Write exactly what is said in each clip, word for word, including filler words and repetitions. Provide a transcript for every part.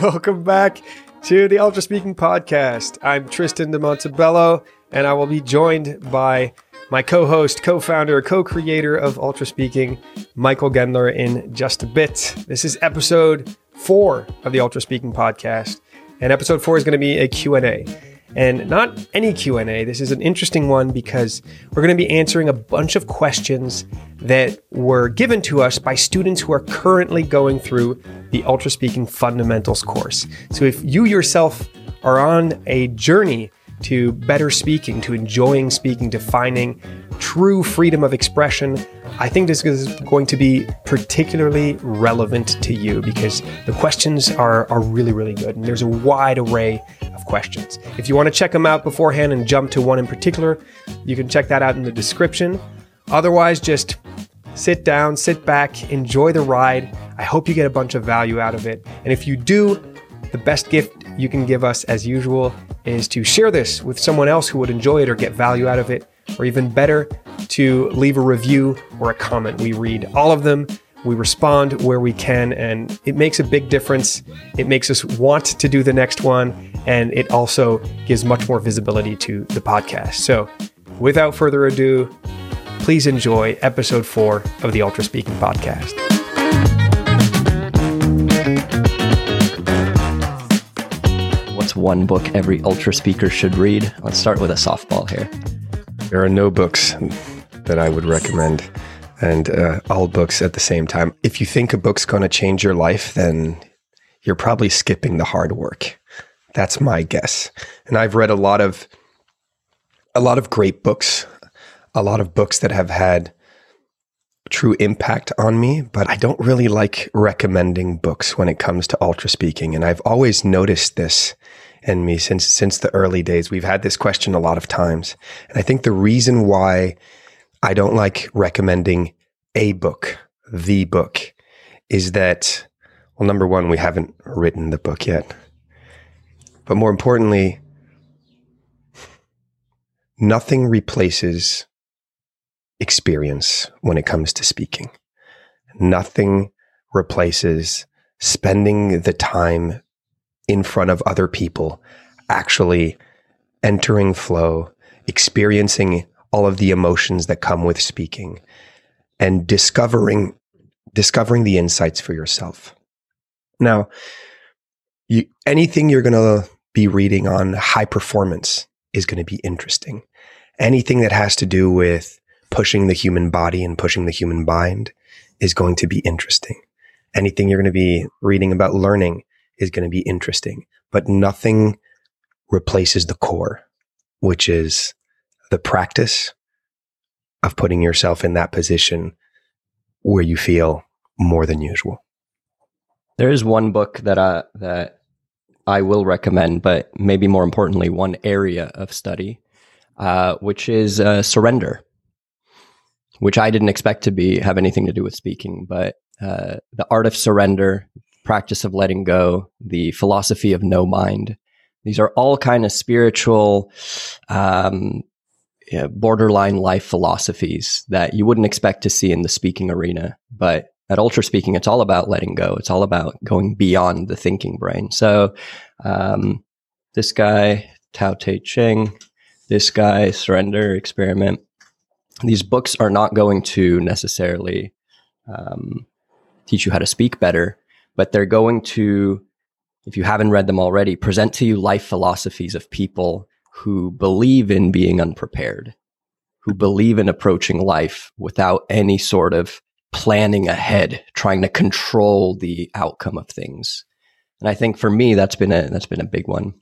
Welcome back to the Ultra Speaking Podcast. I'm Tristan de Montebello, and I will be joined by my co-host, co-founder, co-creator of Ultra Speaking, Michael Gendler, in just a bit. This is episode four of the Ultra Speaking Podcast, and episode four is going to be a Q and A. And not any Q and A, this is an interesting one because we're going to be answering a bunch of questions that were given to us by students who are currently going through the Ultra Speaking Fundamentals course. So if you yourself are on a journey to better speaking, to enjoying speaking, to finding true freedom of expression, I think this is going to be particularly relevant to you because the questions are, are really, really good. And there's a wide array of questions. If you want to check them out beforehand and jump to one in particular, you can check that out in the description. Otherwise, just sit down, sit back, enjoy the ride. I hope you get a bunch of value out of it. And if you do, the best gift you can give us, as usual, is to share this with someone else who would enjoy it or get value out of it, or even better, to leave a review or a comment. We read all of them, we respond where we can, and it makes a big difference. It makes us want to do the next one, and it also gives much more visibility to the podcast. So without further ado, please enjoy episode four of the Ultra Speaking Podcast. What's one book every ultra speaker should read? Let's start with a softball here. There are no books that I would recommend, and uh, all books at the same time. If you think a book's going to change your life, then you're probably skipping the hard work. That's my guess. And I've read a lot of a lot of great books, a lot of books that have had true impact on me, but I don't really like recommending books when it comes to ultra speaking. And I've always noticed this in me since since the early days. We've had this question a lot of times. And I think the reason why I don't like recommending a book, the book, is that, well, number one, we haven't written the book yet. But more importantly, nothing replaces experience when it comes to speaking. Nothing replaces spending the time in front of other people, actually entering flow, experiencing all of the emotions that come with speaking, and discovering discovering the insights for yourself. Now, you, anything you're going to be reading on high performance is going to be interesting. Anything that has to do with pushing the human body and pushing the human mind is going to be interesting. Anything you're going to be reading about learning is going to be interesting, but nothing replaces the core, which is the practice of putting yourself in that position where you feel more than usual. There is one book that I, that I will recommend, but maybe more importantly, one area of study, uh, which is uh, Surrender, which I didn't expect to be have anything to do with speaking, but uh, the art of surrender, practice of letting go, the philosophy of no mind. These are all kind of spiritual, um, you know, borderline life philosophies that you wouldn't expect to see in the speaking arena. But at Ultra Speaking, it's all about letting go. It's all about going beyond the thinking brain. So um, this guy, Tao Te Ching, this guy, Surrender Experiment. These books are not going to necessarily um, teach you how to speak better, but they're going to, if you haven't read them already, present to you life philosophies of people who believe in being unprepared, who believe in approaching life without any sort of planning ahead, trying to control the outcome of things. And I think for me, that's been a that's been a big one.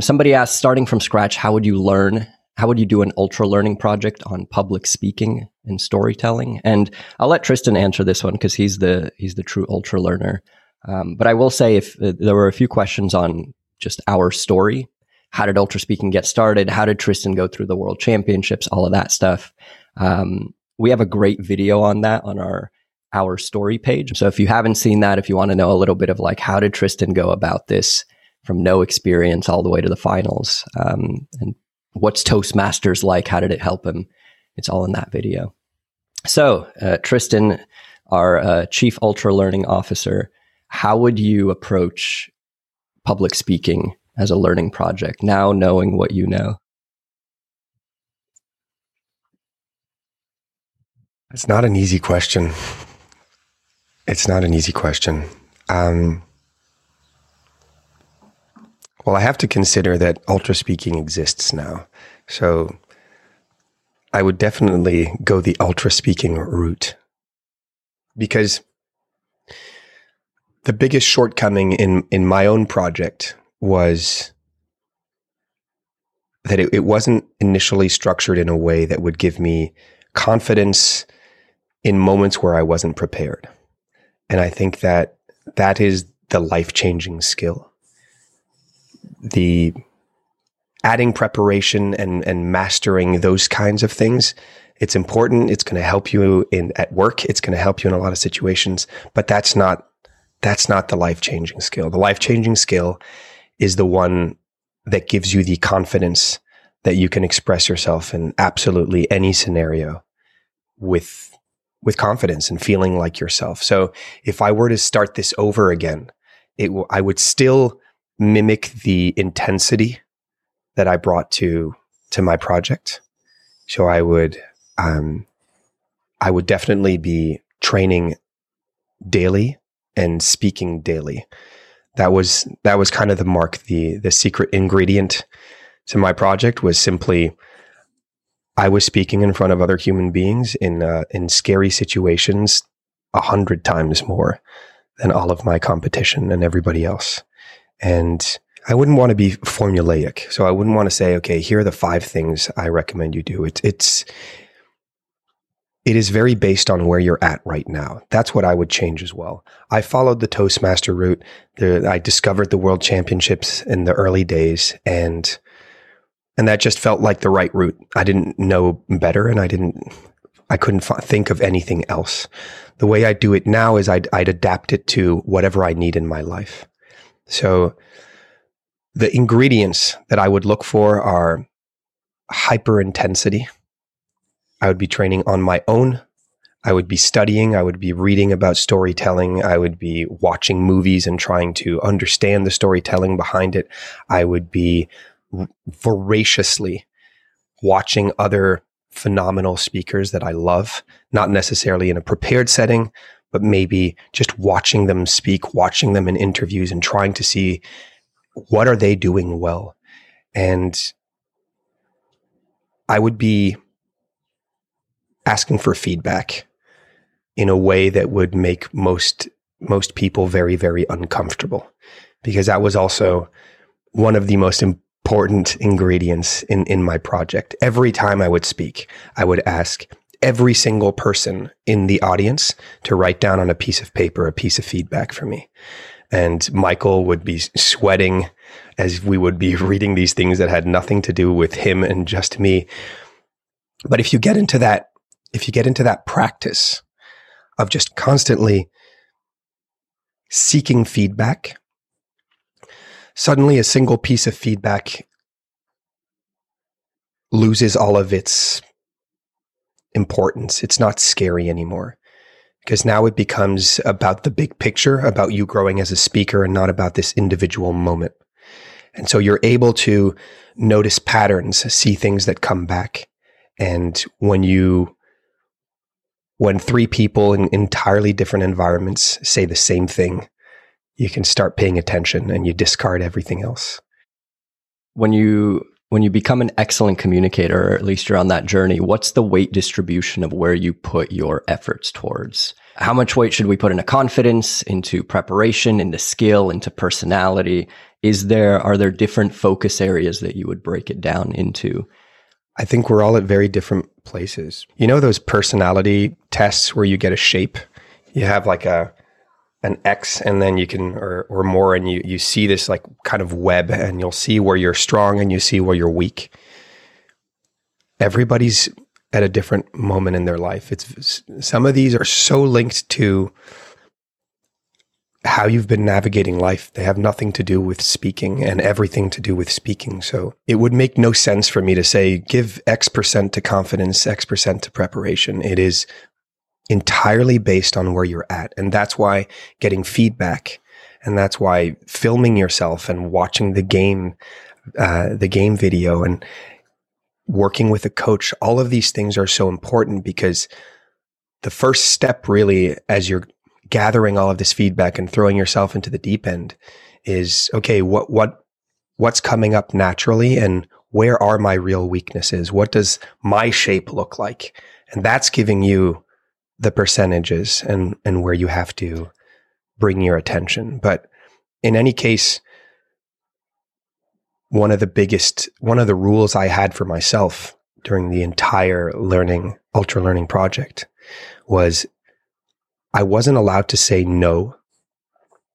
Somebody asked, starting from scratch, how would you learn? How would you do an ultra learning project on public speaking and storytelling? And I'll let Tristan answer this one because he's the he's the true ultra learner. Um, but I will say, if uh, there were a few questions on just our story, how did Ultra Speaking get started? How did Tristan go through the world championships? All of that stuff. Um, we have a great video on that on our our story page. So if you haven't seen that, if you want to know a little bit of like how did Tristan go about this from no experience all the way to the finals, um, and what's Toastmasters like? How did it help him? It's all in that video. So, uh, Tristan, our uh, Chief Ultra Learning Officer, how would you approach public speaking as a learning project, now knowing what you know? It's not an easy question. It's not an easy question. Um, well, I have to consider that Ultra Speaking exists now. So I would definitely go the Ultra Speaking route, because the biggest shortcoming in, in my own project was that it, it wasn't initially structured in a way that would give me confidence in moments where I wasn't prepared. And I think that that is the life-changing skill. The adding preparation and, and mastering those kinds of things, it's important. It's going to help you in at work. It's going to help you in a lot of situations, but that's not That's not the life-changing skill. The life-changing skill is the one that gives you the confidence that you can express yourself in absolutely any scenario with with confidence and feeling like yourself. So if I were to start this over again, it w- I would still mimic the intensity that I brought to to my project. So I would um, I would definitely be training daily and speaking daily. That was that was kind of the mark, the the secret ingredient to my project was simply I was speaking in front of other human beings in uh, in scary situations a hundred times more than all of my competition and everybody else. And I wouldn't want to be formulaic. So I wouldn't want to say, okay, here are the five things I recommend you do. It, it's It is very based on where you're at right now. That's what I would change as well. I followed the Toastmaster route. The, I discovered the World Championships in the early days, and and that just felt like the right route. I didn't know better, and I didn't, I couldn't f- think of anything else. The way I do it now is I'd, I'd adapt it to whatever I need in my life. So the ingredients that I would look for are hyper intensity. I would be training on my own. I would be studying. I would be reading about storytelling. I would be watching movies and trying to understand the storytelling behind it. I would be voraciously watching other phenomenal speakers that I love, not necessarily in a prepared setting, but maybe just watching them speak, watching them in interviews and trying to see what are they doing well. And I would be asking for feedback in a way that would make most most people very, very uncomfortable, because that was also one of the most important ingredients in, in my project. Every time I would speak, I would ask every single person in the audience to write down on a piece of paper a piece of feedback for me. And Michael would be sweating as we would be reading these things that had nothing to do with him and just me. But if you get into that If you get into that practice of just constantly seeking feedback, suddenly a single piece of feedback loses all of its importance. It's not scary anymore, because now it becomes about the big picture, about you growing as a speaker and not about this individual moment. And so you're able to notice patterns, see things that come back. And when you When three people in entirely different environments say the same thing, you can start paying attention and you discard everything else. When you when you become an excellent communicator, or at least you're on that journey, what's the weight distribution of where you put your efforts towards? How much weight should we put into confidence, into preparation, into skill, into personality? Is there are there different focus areas that you would break it down into? I think we're all at very different places. You know those personality tests where you get a shape? You have like a an X and then you can, or or more, and you you see this like kind of web, and you'll see where you're strong and you see where you're weak. Everybody's at a different moment in their life. It's some of these are so linked to how you've been navigating life. They have nothing to do with speaking and everything to do with speaking. So it would make no sense for me to say, give X percent to confidence, X percent to preparation. It is entirely based on where you're at. And that's why getting feedback And that's why filming yourself and watching the game, uh, the game video and working with a coach, all of these things are so important, because the first step really, as you're gathering all of this feedback and throwing yourself into the deep end, is, okay, what, what, what's coming up naturally, and where are my real weaknesses? What does my shape look like? And that's giving you the percentages and, and where you have to bring your attention. But in any case, one of the biggest, one of the rules I had for myself during the entire learning, ultra learning project was I wasn't allowed to say no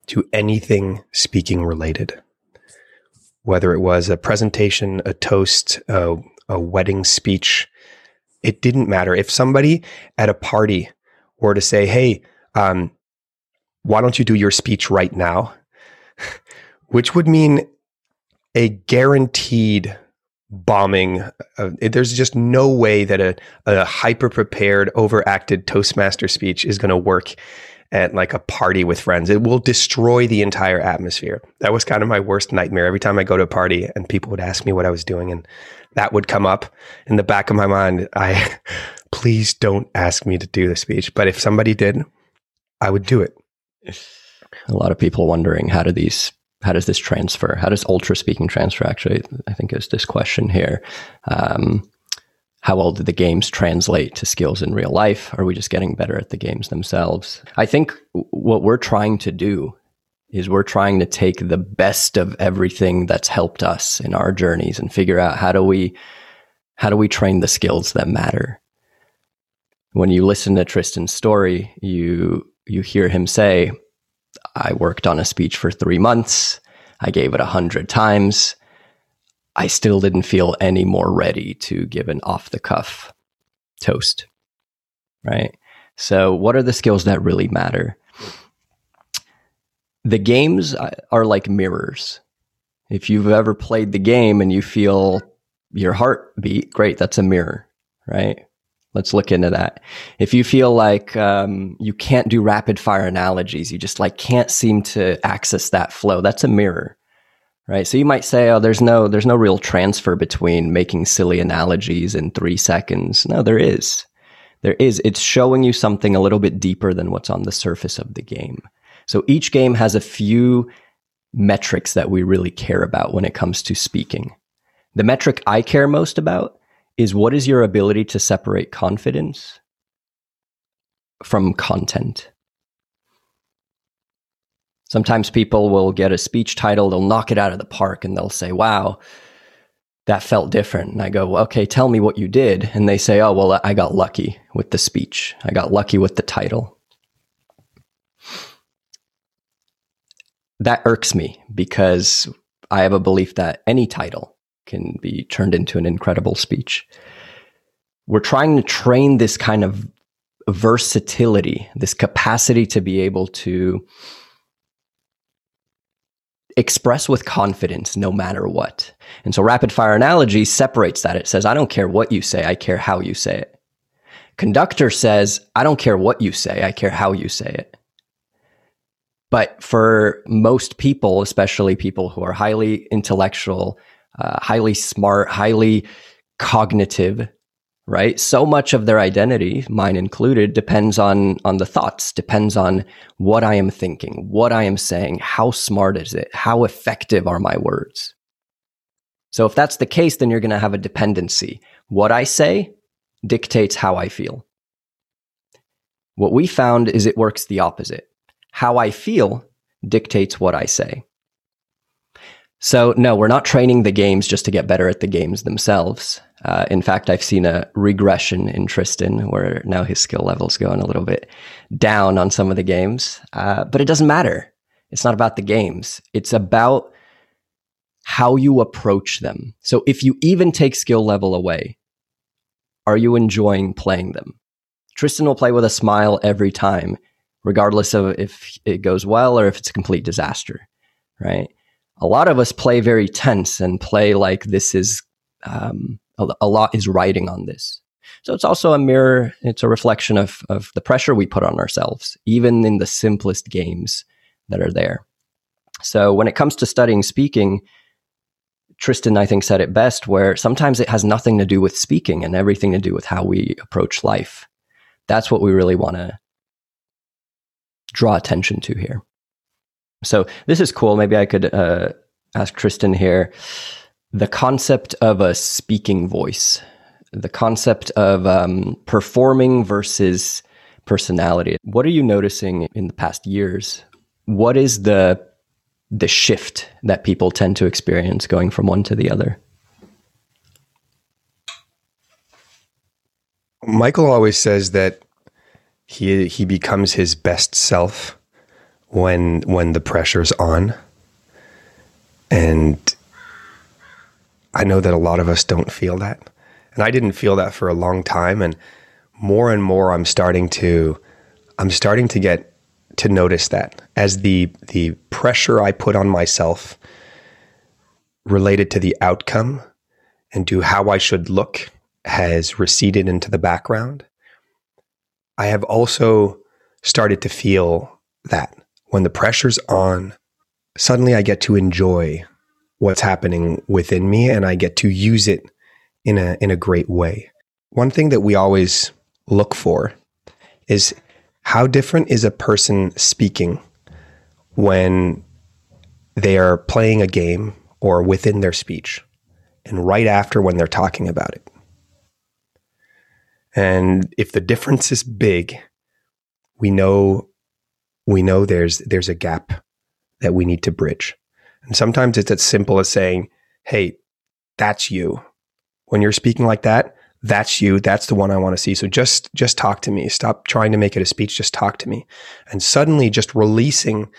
to anything speaking related. Whether it was a presentation, a toast, a, a wedding speech, it didn't matter. If somebody at a party were to say, hey, um, why don't you do your speech right now? Which would mean a guaranteed bombing. Uh, it, there's just no way that a, a hyper-prepared, overacted Toastmaster speech is going to work at like a party with friends. It will destroy the entire atmosphere. That was kind of my worst nightmare. Every time I go to a party and people would ask me what I was doing, and that would come up in the back of my mind. I, please don't ask me to do the speech. But if somebody did, I would do it. A lot of people wondering, how do these, how does this transfer? How does ultra speaking transfer? Actually, I think is this question here. Um, How well do the games translate to skills in real life? Are we just getting better at the games themselves? I think what we're trying to do is we're trying to take the best of everything that's helped us in our journeys and figure out how do we, how do we train the skills that matter. When you listen to Tristan's story, you, you hear him say, I worked on a speech for three months. I gave it a hundred times. I still didn't feel any more ready to give an off-the-cuff toast, right? So what are the skills that really matter? The games are like mirrors. If you've ever played the game and you feel your heart beat, great, that's a mirror, right? Let's look into that. If you feel like um, you can't do rapid-fire analogies, you just like can't seem to access that flow, that's a mirror. Right. So you might say, oh, there's no there's no real transfer between making silly analogies in three seconds. No, there is. There is. It's showing you something a little bit deeper than what's on the surface of the game. So each game has a few metrics that we really care about when it comes to speaking. The metric I care most about is, what is your ability to separate confidence from content? Sometimes people will get a speech title, they'll knock it out of the park, and they'll say, wow, that felt different. And I go, well, okay, tell me what you did. And they say, oh, well, I got lucky with the speech. I got lucky with the title. That irks me, because I have a belief that any title can be turned into an incredible speech. We're trying to train this kind of versatility, this capacity to be able to express with confidence no matter what. And so rapid fire analogy separates that. It says, I don't care what you say, I care how you say it. Conductor says, I don't care what you say, I care how you say it. But for most people, especially people who are highly intellectual, uh, highly smart, highly cognitive, right? So much of their identity, mine included, depends on, on the thoughts, depends on what I am thinking, what I am saying, how smart is it, how effective are my words. So if that's the case, then you're going to have a dependency. What I say dictates how I feel. What we found is it works the opposite. How I feel dictates what I say. So no, we're not training the games just to get better at the games themselves. Uh, in fact, I've seen a regression in Tristan where now his skill level's going a little bit down on some of the games. Uh, but it doesn't matter. It's not about the games. It's about how you approach them. So if you even take skill level away, are you enjoying playing them? Tristan will play with a smile every time, regardless of if it goes well or if it's a complete disaster, right? A lot of us play very tense and play like this is, um, a, a lot is riding on this. So it's also a mirror. It's a reflection of, of the pressure we put on ourselves, even in the simplest games that are there. So when it comes to studying speaking, Tristan, I think, said it best, where sometimes it has nothing to do with speaking and everything to do with how we approach life. That's what we really want to draw attention to here. So this is cool. Maybe I could uh, ask Tristan here, the concept of a speaking voice, the concept of um, performing versus personality. What are you noticing in the past years? What is the the shift that people tend to experience going from one to the other? Michael always says that he he becomes his best self when when the pressure's on. And I know that a lot of us don't feel that. And I didn't feel that for a long time. And more and more I'm starting to I'm starting to get to notice that as the the pressure I put on myself related to the outcome and to how I should look has receded into the background, I have also started to feel that when the pressure's on, suddenly I get to enjoy what's happening within me and I get to use it in a in a great way. One thing that we always look for is, how different is a person speaking when they are playing a game or within their speech and right after when they're talking about it? And if the difference is big, we know we know there's there's a gap that we need to bridge. And sometimes it's as simple as saying, hey, that's you. When you're speaking like that, that's you. That's the one I want to see. So just, just talk to me. Stop trying to make it a speech. Just talk to me. And suddenly just releasing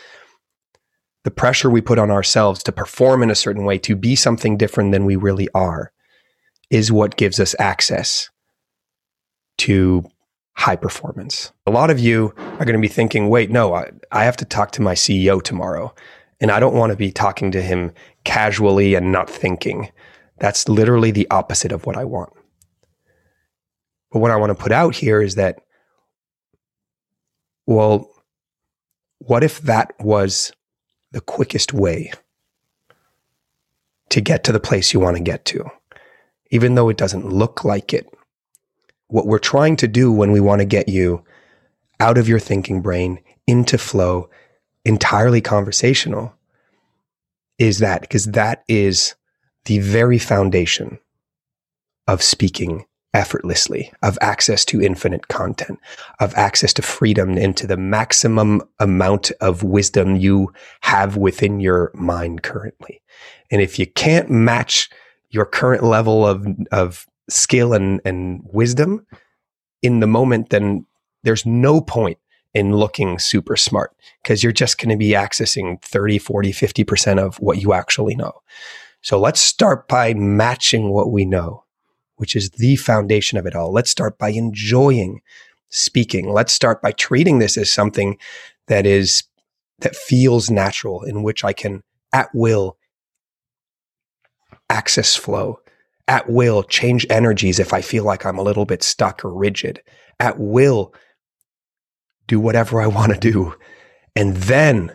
the pressure we put on ourselves to perform in a certain way, to be something different than we really are, is what gives us access to high performance. A lot of you are going to be thinking, wait, no, I, I have to talk to my C E O tomorrow. And I don't want to be talking to him casually and not thinking. That's literally the opposite of what I want. But what I want to put out here is that, well, what if that was the quickest way to get to the place you want to get to, even though it doesn't look like it? What we're trying to do when we want to get you out of your thinking brain into flow, entirely conversational, is that, because that is the very foundation of speaking effortlessly, of access to infinite content, of access to freedom into the maximum amount of wisdom you have within your mind currently. And if you can't match your current level of, of skill and, and wisdom in the moment, then there's no point in looking super smart, because you're just going to be accessing thirty, forty, fifty percent of what you actually know. So let's start by matching what we know, which is the foundation of it all. Let's start by enjoying speaking. Let's start by treating this as something that is, that feels natural, in which I can at will access flow, at will change energies if I feel like I'm a little bit stuck or rigid, at will do whatever I want to do. And then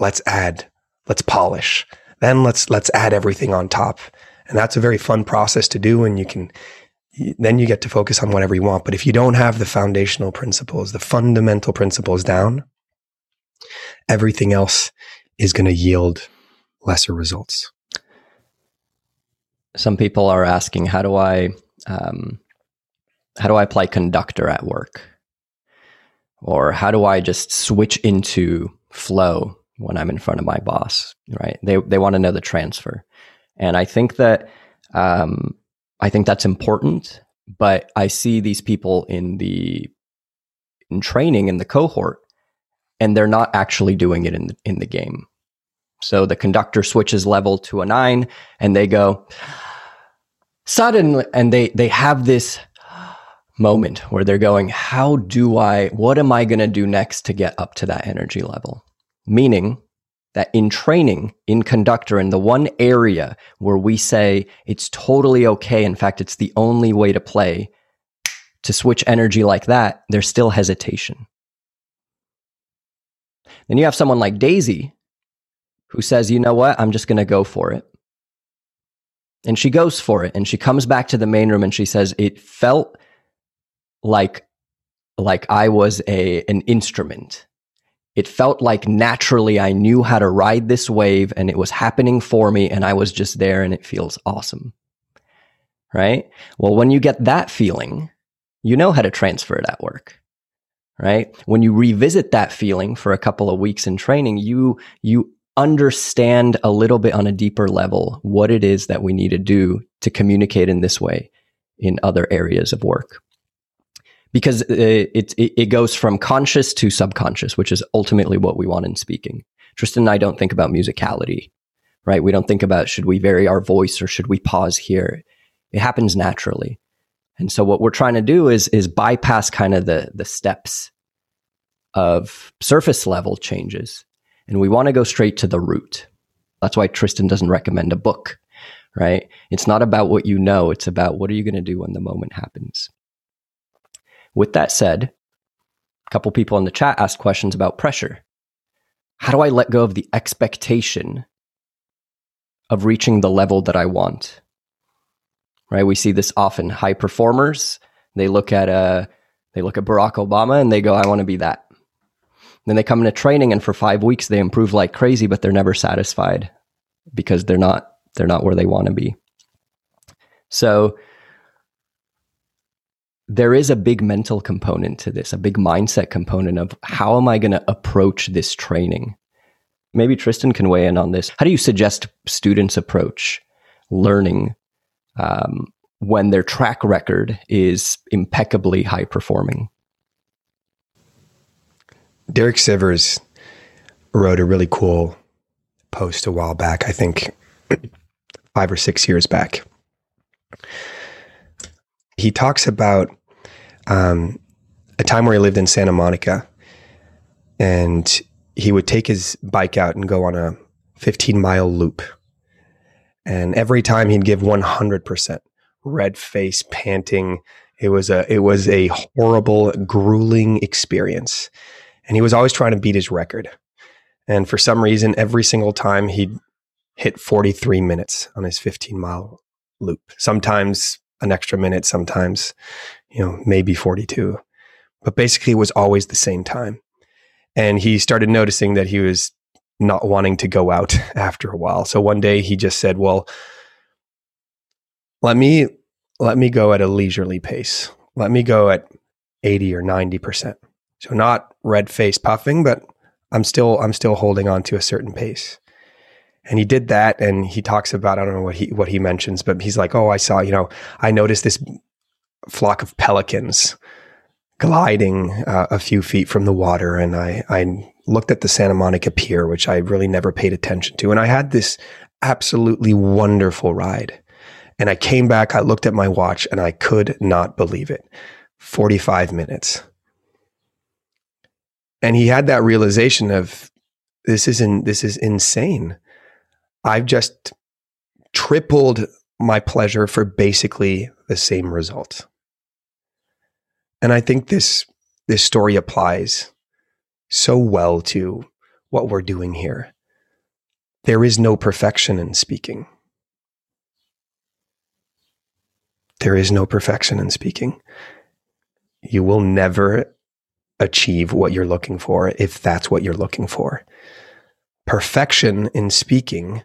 let's add, let's polish. Then let's let's add everything on top. And that's a very fun process to do, and you can, then you get to focus on whatever you want. But if you don't have the foundational principles, the fundamental principles down, everything else is going to yield lesser results. Some people are asking, how do I, um, how do I apply Conductor at work? Or how do I just switch into flow when I'm in front of my boss, right? They, they want to know the transfer. And I think that um, I think that's important, but I see these people in the in training in the cohort, and they're not actually doing it in the, in the game. So the Conductor switches level to a nine, and they go suddenly, and they they have this moment where they're going, "How do I? What am I going to do next to get up to that energy level?" Meaning that in training, in Conductor, in the one area where we say it's totally okay, in fact, it's the only way to play, to switch energy like that, there's still hesitation. Then you have someone like Daisy, who says, you know what, I'm just going to go for it. And she goes for it. And she comes back to the main room and she says, it felt like, like I was a, an instrument. It felt like naturally I knew how to ride this wave and it was happening for me and I was just there and it feels awesome, right? Well, when you get that feeling, you know how to transfer it at work, right? When you revisit that feeling for a couple of weeks in training, you, you understand a little bit on a deeper level what it is that we need to do to communicate in this way in other areas of work. Because it, it it goes from conscious to subconscious, which is ultimately what we want in speaking. Tristan and I don't think about musicality, right? We don't think about, should we vary our voice or should we pause here? It happens naturally. And so what we're trying to do is is bypass kind of the the steps of surface level changes. And we want to go straight to the root. That's why Tristan doesn't recommend a book, right? It's not about what you know. It's about what are you going to do when the moment happens. With that said, a couple people in the chat asked questions about pressure. How do I let go of the expectation of reaching the level that I want? Right? We see this often. High performers, they look at uh, they look at Barack Obama and they go, I want to be that. Then they come into training and for five weeks they improve like crazy, but they're never satisfied because they're not they're not where they want to be. So there is a big mental component to this, a big mindset component of how am I going to approach this training? Maybe Tristan can weigh in on this. How do you suggest students approach learning um, when their track record is impeccably high performing? Derek Sivers wrote a really cool post a while back, I think five or six years back. He talks about um, a time where he lived in Santa Monica and he would take his bike out and go on a fifteen mile loop. And every time he'd give one hundred percent, red face, panting. It was a, it was a horrible, grueling experience. And he was always trying to beat his record. And for some reason, every single time he'd hit forty-three minutes on his fifteen mile loop, sometimes an extra minute, sometimes, you know, maybe forty-two, but basically it was always the same time. And he started noticing that he was not wanting to go out after a while. So one day he just said, well, let me, let me go at a leisurely pace. Let me go at eighty or ninety percent. So not red face puffing, but I'm still, I'm still holding on to a certain pace. And he did that, and he talks about, I don't know what he what he mentions, but he's like, oh, I saw, you know, I noticed this flock of pelicans gliding uh, a few feet from the water, and I, I looked at the Santa Monica Pier, which I really never paid attention to, and I had this absolutely wonderful ride. And I came back, I looked at my watch, and I could not believe it. forty-five minutes. And he had that realization of, this is in, this is insane. I've just tripled my pleasure for basically the same result. And I think this this story applies so well to what we're doing here. There is no perfection in speaking. There is no perfection in speaking. You will never achieve what you're looking for if that's what you're looking for. Perfection in speaking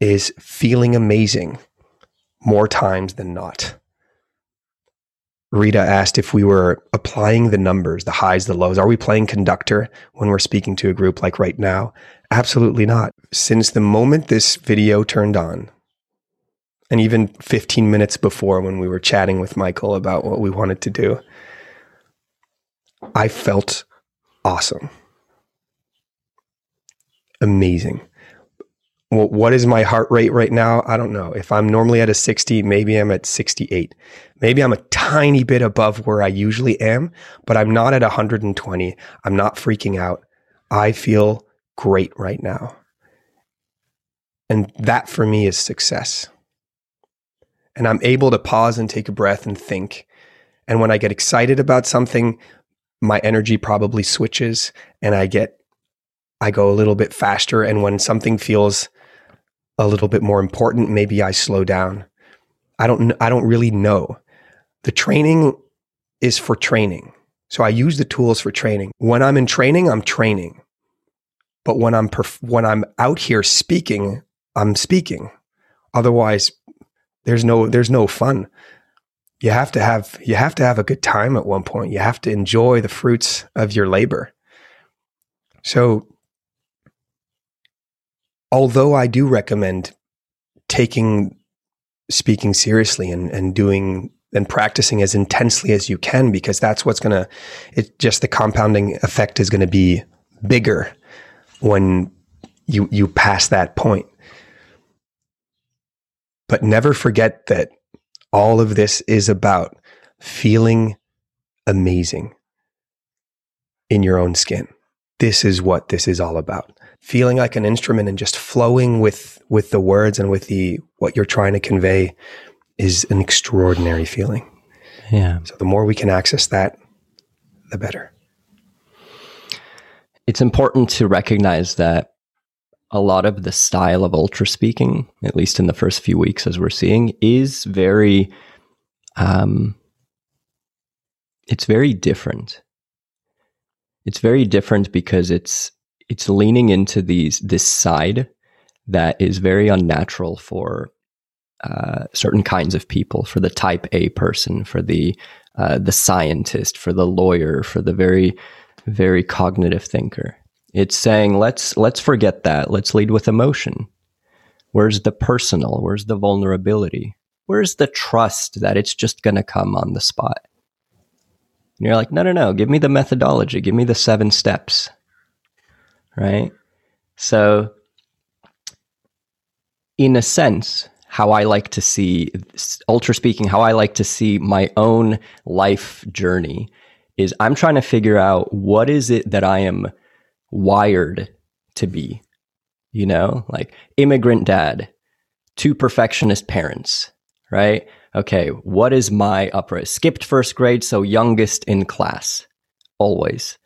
is feeling amazing more times than not. Rita asked if we were applying the numbers, the highs, the lows. Are we playing conductor when we're speaking to a group like right now? Absolutely not. Since the moment this video turned on, and even fifteen minutes before when we were chatting with Michael about what we wanted to do, I felt awesome. Amazing. What is my heart rate right now? I don't know. If I'm normally at a sixty, maybe I'm at sixty-eight. Maybe I'm a tiny bit above where I usually am, but I'm not at one hundred twenty. I'm not freaking out. I feel great right now. And that for me is success. And I'm able to pause and take a breath and think. And when I get excited about something, my energy probably switches and I get I go a little bit faster. And when something feels a little bit more important, maybe I slow down. I don't, I don't really know. The training is for training. So I use the tools for training. When I'm in training, I'm training. But when I'm, perf- when I'm out here speaking, I'm speaking. Otherwise, there's no, there's no fun. You have to have, you have to have a good time at one point. You have to enjoy the fruits of your labor. So although I do recommend taking speaking seriously and, and doing and practicing as intensely as you can, because that's what's going to, it just the compounding effect is going to be bigger when you, you pass that point. But never forget that all of this is about feeling amazing in your own skin. This is what this is all about. Feeling like an instrument and just flowing with, with the words and with the, what you're trying to convey is an extraordinary feeling. Yeah. So the more we can access that, the better. It's important to recognize that a lot of the style of ultra speaking, at least in the first few weeks as we're seeing, is very, um, it's very different. It's very different because it's it's leaning into these this side that is very unnatural for uh, certain kinds of people, for the type A person, for the uh, the scientist, for the lawyer, for the very very cognitive thinker. It's saying let's let's forget that. Let's lead with emotion. Where's the personal? Where's the vulnerability? Where's the trust that it's just going to come on the spot? And you're like, no, no, no, give me the methodology. Give me the seven steps, right? So in a sense, how I like to see, ultra speaking, how I like to see my own life journey is I'm trying to figure out what is it that I am wired to be, you know, like immigrant dad, two perfectionist parents, right? Okay, what is my upper? Skipped first grade, so youngest in class, always.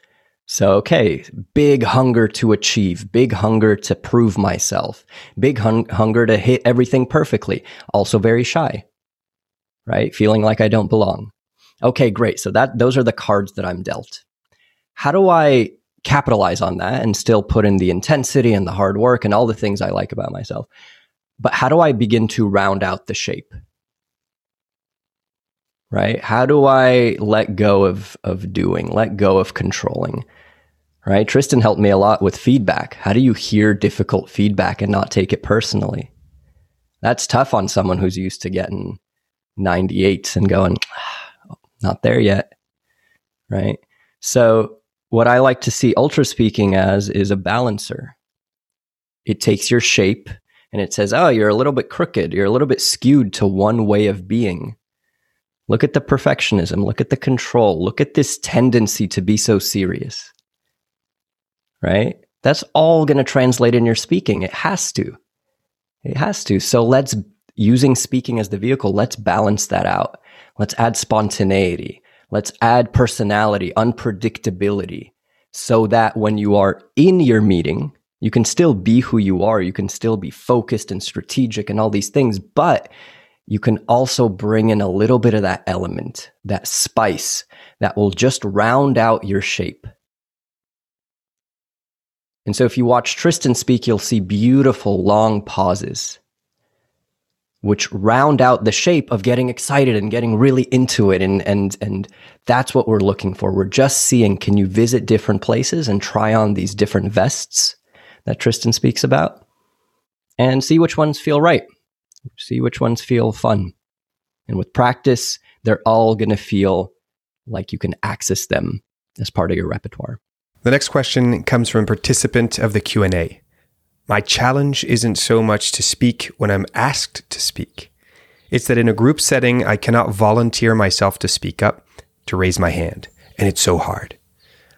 So, okay, big hunger to achieve, big hunger to prove myself, big hun- hunger to hit everything perfectly. Also very shy, right? Feeling like I don't belong. Okay, great. So that those are the cards that I'm dealt. How do I capitalize on that and still put in the intensity and the hard work and all the things I like about myself? But how do I begin to round out the shape? Right? How do I let go of, of doing, let go of controlling, right? Tristan helped me a lot with feedback. How do you hear difficult feedback and not take it personally? That's tough on someone who's used to getting ninety-eights and going, ah, not there yet, right? So what I like to see ultra speaking as is a balancer. It takes your shape and it says, oh, you're a little bit crooked. You're a little bit skewed to one way of being. Look at the perfectionism, look at the control, look at this tendency to be so serious, right? That's all going to translate in your speaking. It has to. It has to. So let's, using speaking as the vehicle, let's balance that out. Let's add spontaneity. Let's add personality, unpredictability, so that when you are in your meeting, you can still be who you are. You can still be focused and strategic and all these things, but you can also bring in a little bit of that element, that spice that will just round out your shape. And so if you watch Tristan speak, you'll see beautiful long pauses, which round out the shape of getting excited and getting really into it. And, and, and that's what we're looking for. We're just seeing, can you visit different places and try on these different vests that Tristan speaks about and see which ones feel right? See which ones feel fun. And with practice, they're all going to feel like you can access them as part of your repertoire. The next question comes from a participant of the Q and A. My challenge isn't so much to speak when I'm asked to speak. It's that in a group setting, I cannot volunteer myself to speak up, to raise my hand. And it's so hard.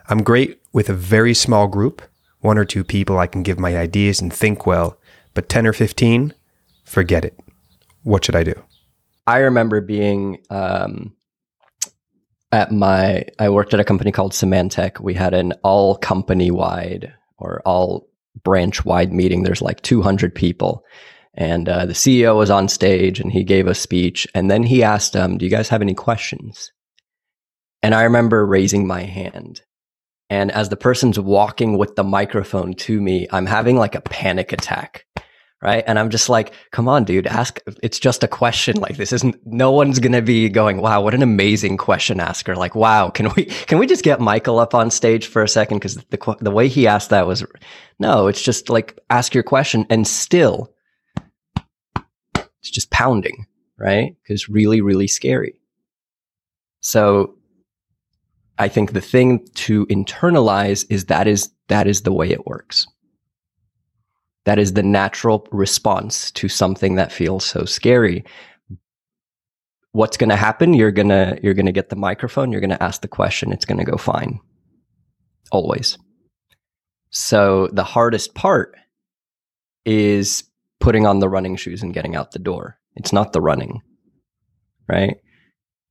I'm great with a very small group, one or two people I can give my ideas and think well, but ten or fifteen... forget it. What should I do? I remember being um, at my, I worked at a company called Symantec. We had an all company wide or all branch wide meeting. There's like two hundred people. And uh, the C E O was on stage and he gave a speech. And then he asked them, do you guys have any questions? And I remember raising my hand. And as the person's walking with the microphone to me, I'm having like a panic attack, right? And I'm just like, come on, dude, ask. It's just a question. Like, this isn't, no one's going to be going, wow, what an amazing question asker. Like, wow, can we, can we just get Michael up on stage for a second? Cause the, the way he asked that was, no, it's just like, ask your question. And still, it's just pounding, right? Cause really, really scary. So I think the thing to internalize is that is that is the way it works. That is the natural response to something that feels so scary. What's going to happen? You're going to you're going to get the microphone, you're going to ask the question, it's going to go fine. Always. So the hardest part is putting on the running shoes and getting out the door. It's not the running, right?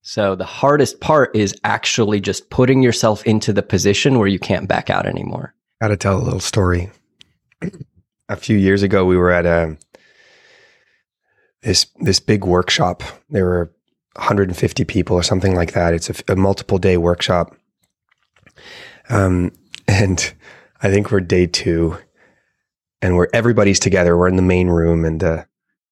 So the hardest part is actually just putting yourself into the position where you can't back out anymore. Got to tell a little story. A few years ago, we were at a this this big workshop. There were one hundred fifty people or something like that. It's a, a multiple day workshop, um, and I think we're day two, and we're everybody's together. We're in the main room, and uh,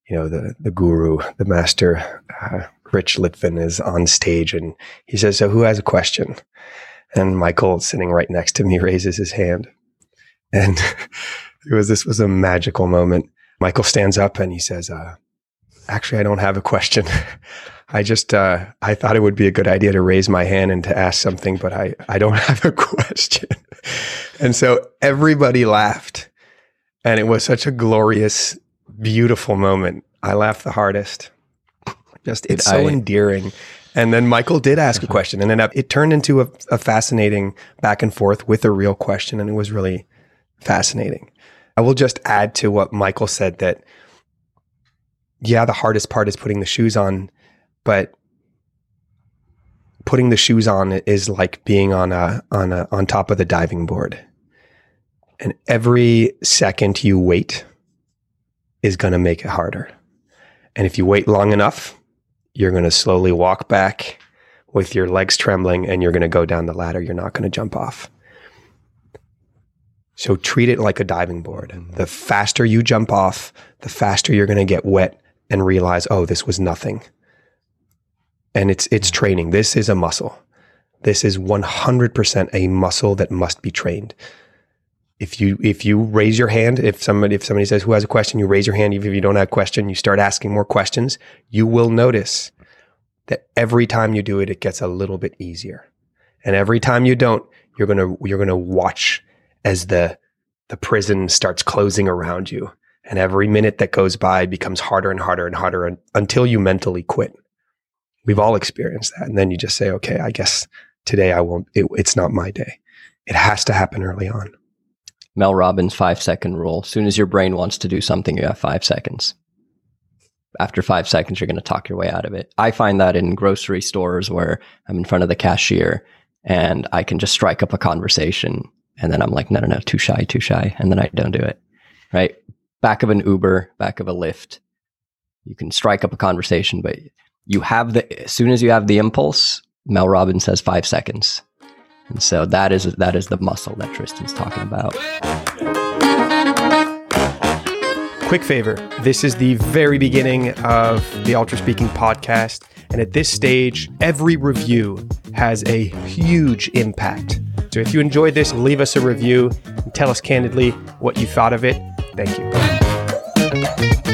you know the the guru, the master. Uh, Rich Litvin is on stage and he says, so who has a question? And Michael, sitting right next to me, raises his hand. And it was, this was a magical moment. Michael stands up and he says, uh, actually, I don't have a question. I just, uh, I thought it would be a good idea to raise my hand and to ask something, but I, I don't have a question. And so everybody laughed, and it was such a glorious, beautiful moment. I laughed the hardest. Just, it's so I, endearing. And then Michael did ask a question, and then it turned into a, a fascinating back and forth with a real question. And it was really fascinating. I will just add to what Michael said that, yeah, the hardest part is putting the shoes on, but putting the shoes on is like being on a, on a, on top of the diving board. And every second you wait is going to make it harder. And if you wait long enough, you're going to slowly walk back with your legs trembling, and you're going to go down the ladder. You're not going to jump off. So treat it like a diving board. Mm-hmm. The faster you jump off, the faster you're going to get wet and realize, oh, this was nothing. And it's it's training. This is a muscle. This is one hundred percent a muscle that must be trained. If you if you raise your hand, if somebody if somebody says who has a question, you raise your hand. Even if you don't have a question, you start asking more questions. You will notice that every time you do it, it gets a little bit easier. And every time you don't, you're gonna you're gonna watch as the the prison starts closing around you. And every minute that goes by becomes harder and harder and harder, and, until you mentally quit. We've all experienced that, and then you just say, okay, I guess today I won't. It, it's not my day. It has to happen early on. Mel Robbins' five-second rule. As soon as your brain wants to do something, you have five seconds. After five seconds, you're going to talk your way out of it. I find that in grocery stores where I'm in front of the cashier and I can just strike up a conversation, and then I'm like, no, no, no, too shy, too shy, and then I don't do it, right? Back of an Uber, back of a Lyft, you can strike up a conversation, but you have the, as soon as you have the impulse, Mel Robbins says five seconds. And so that is that is the muscle that Tristan's talking about. Quick favor. This is the very beginning of the Ultra Speaking podcast. And at this stage, every review has a huge impact. So if you enjoyed this, leave us a review and tell us candidly what you thought of it. Thank you.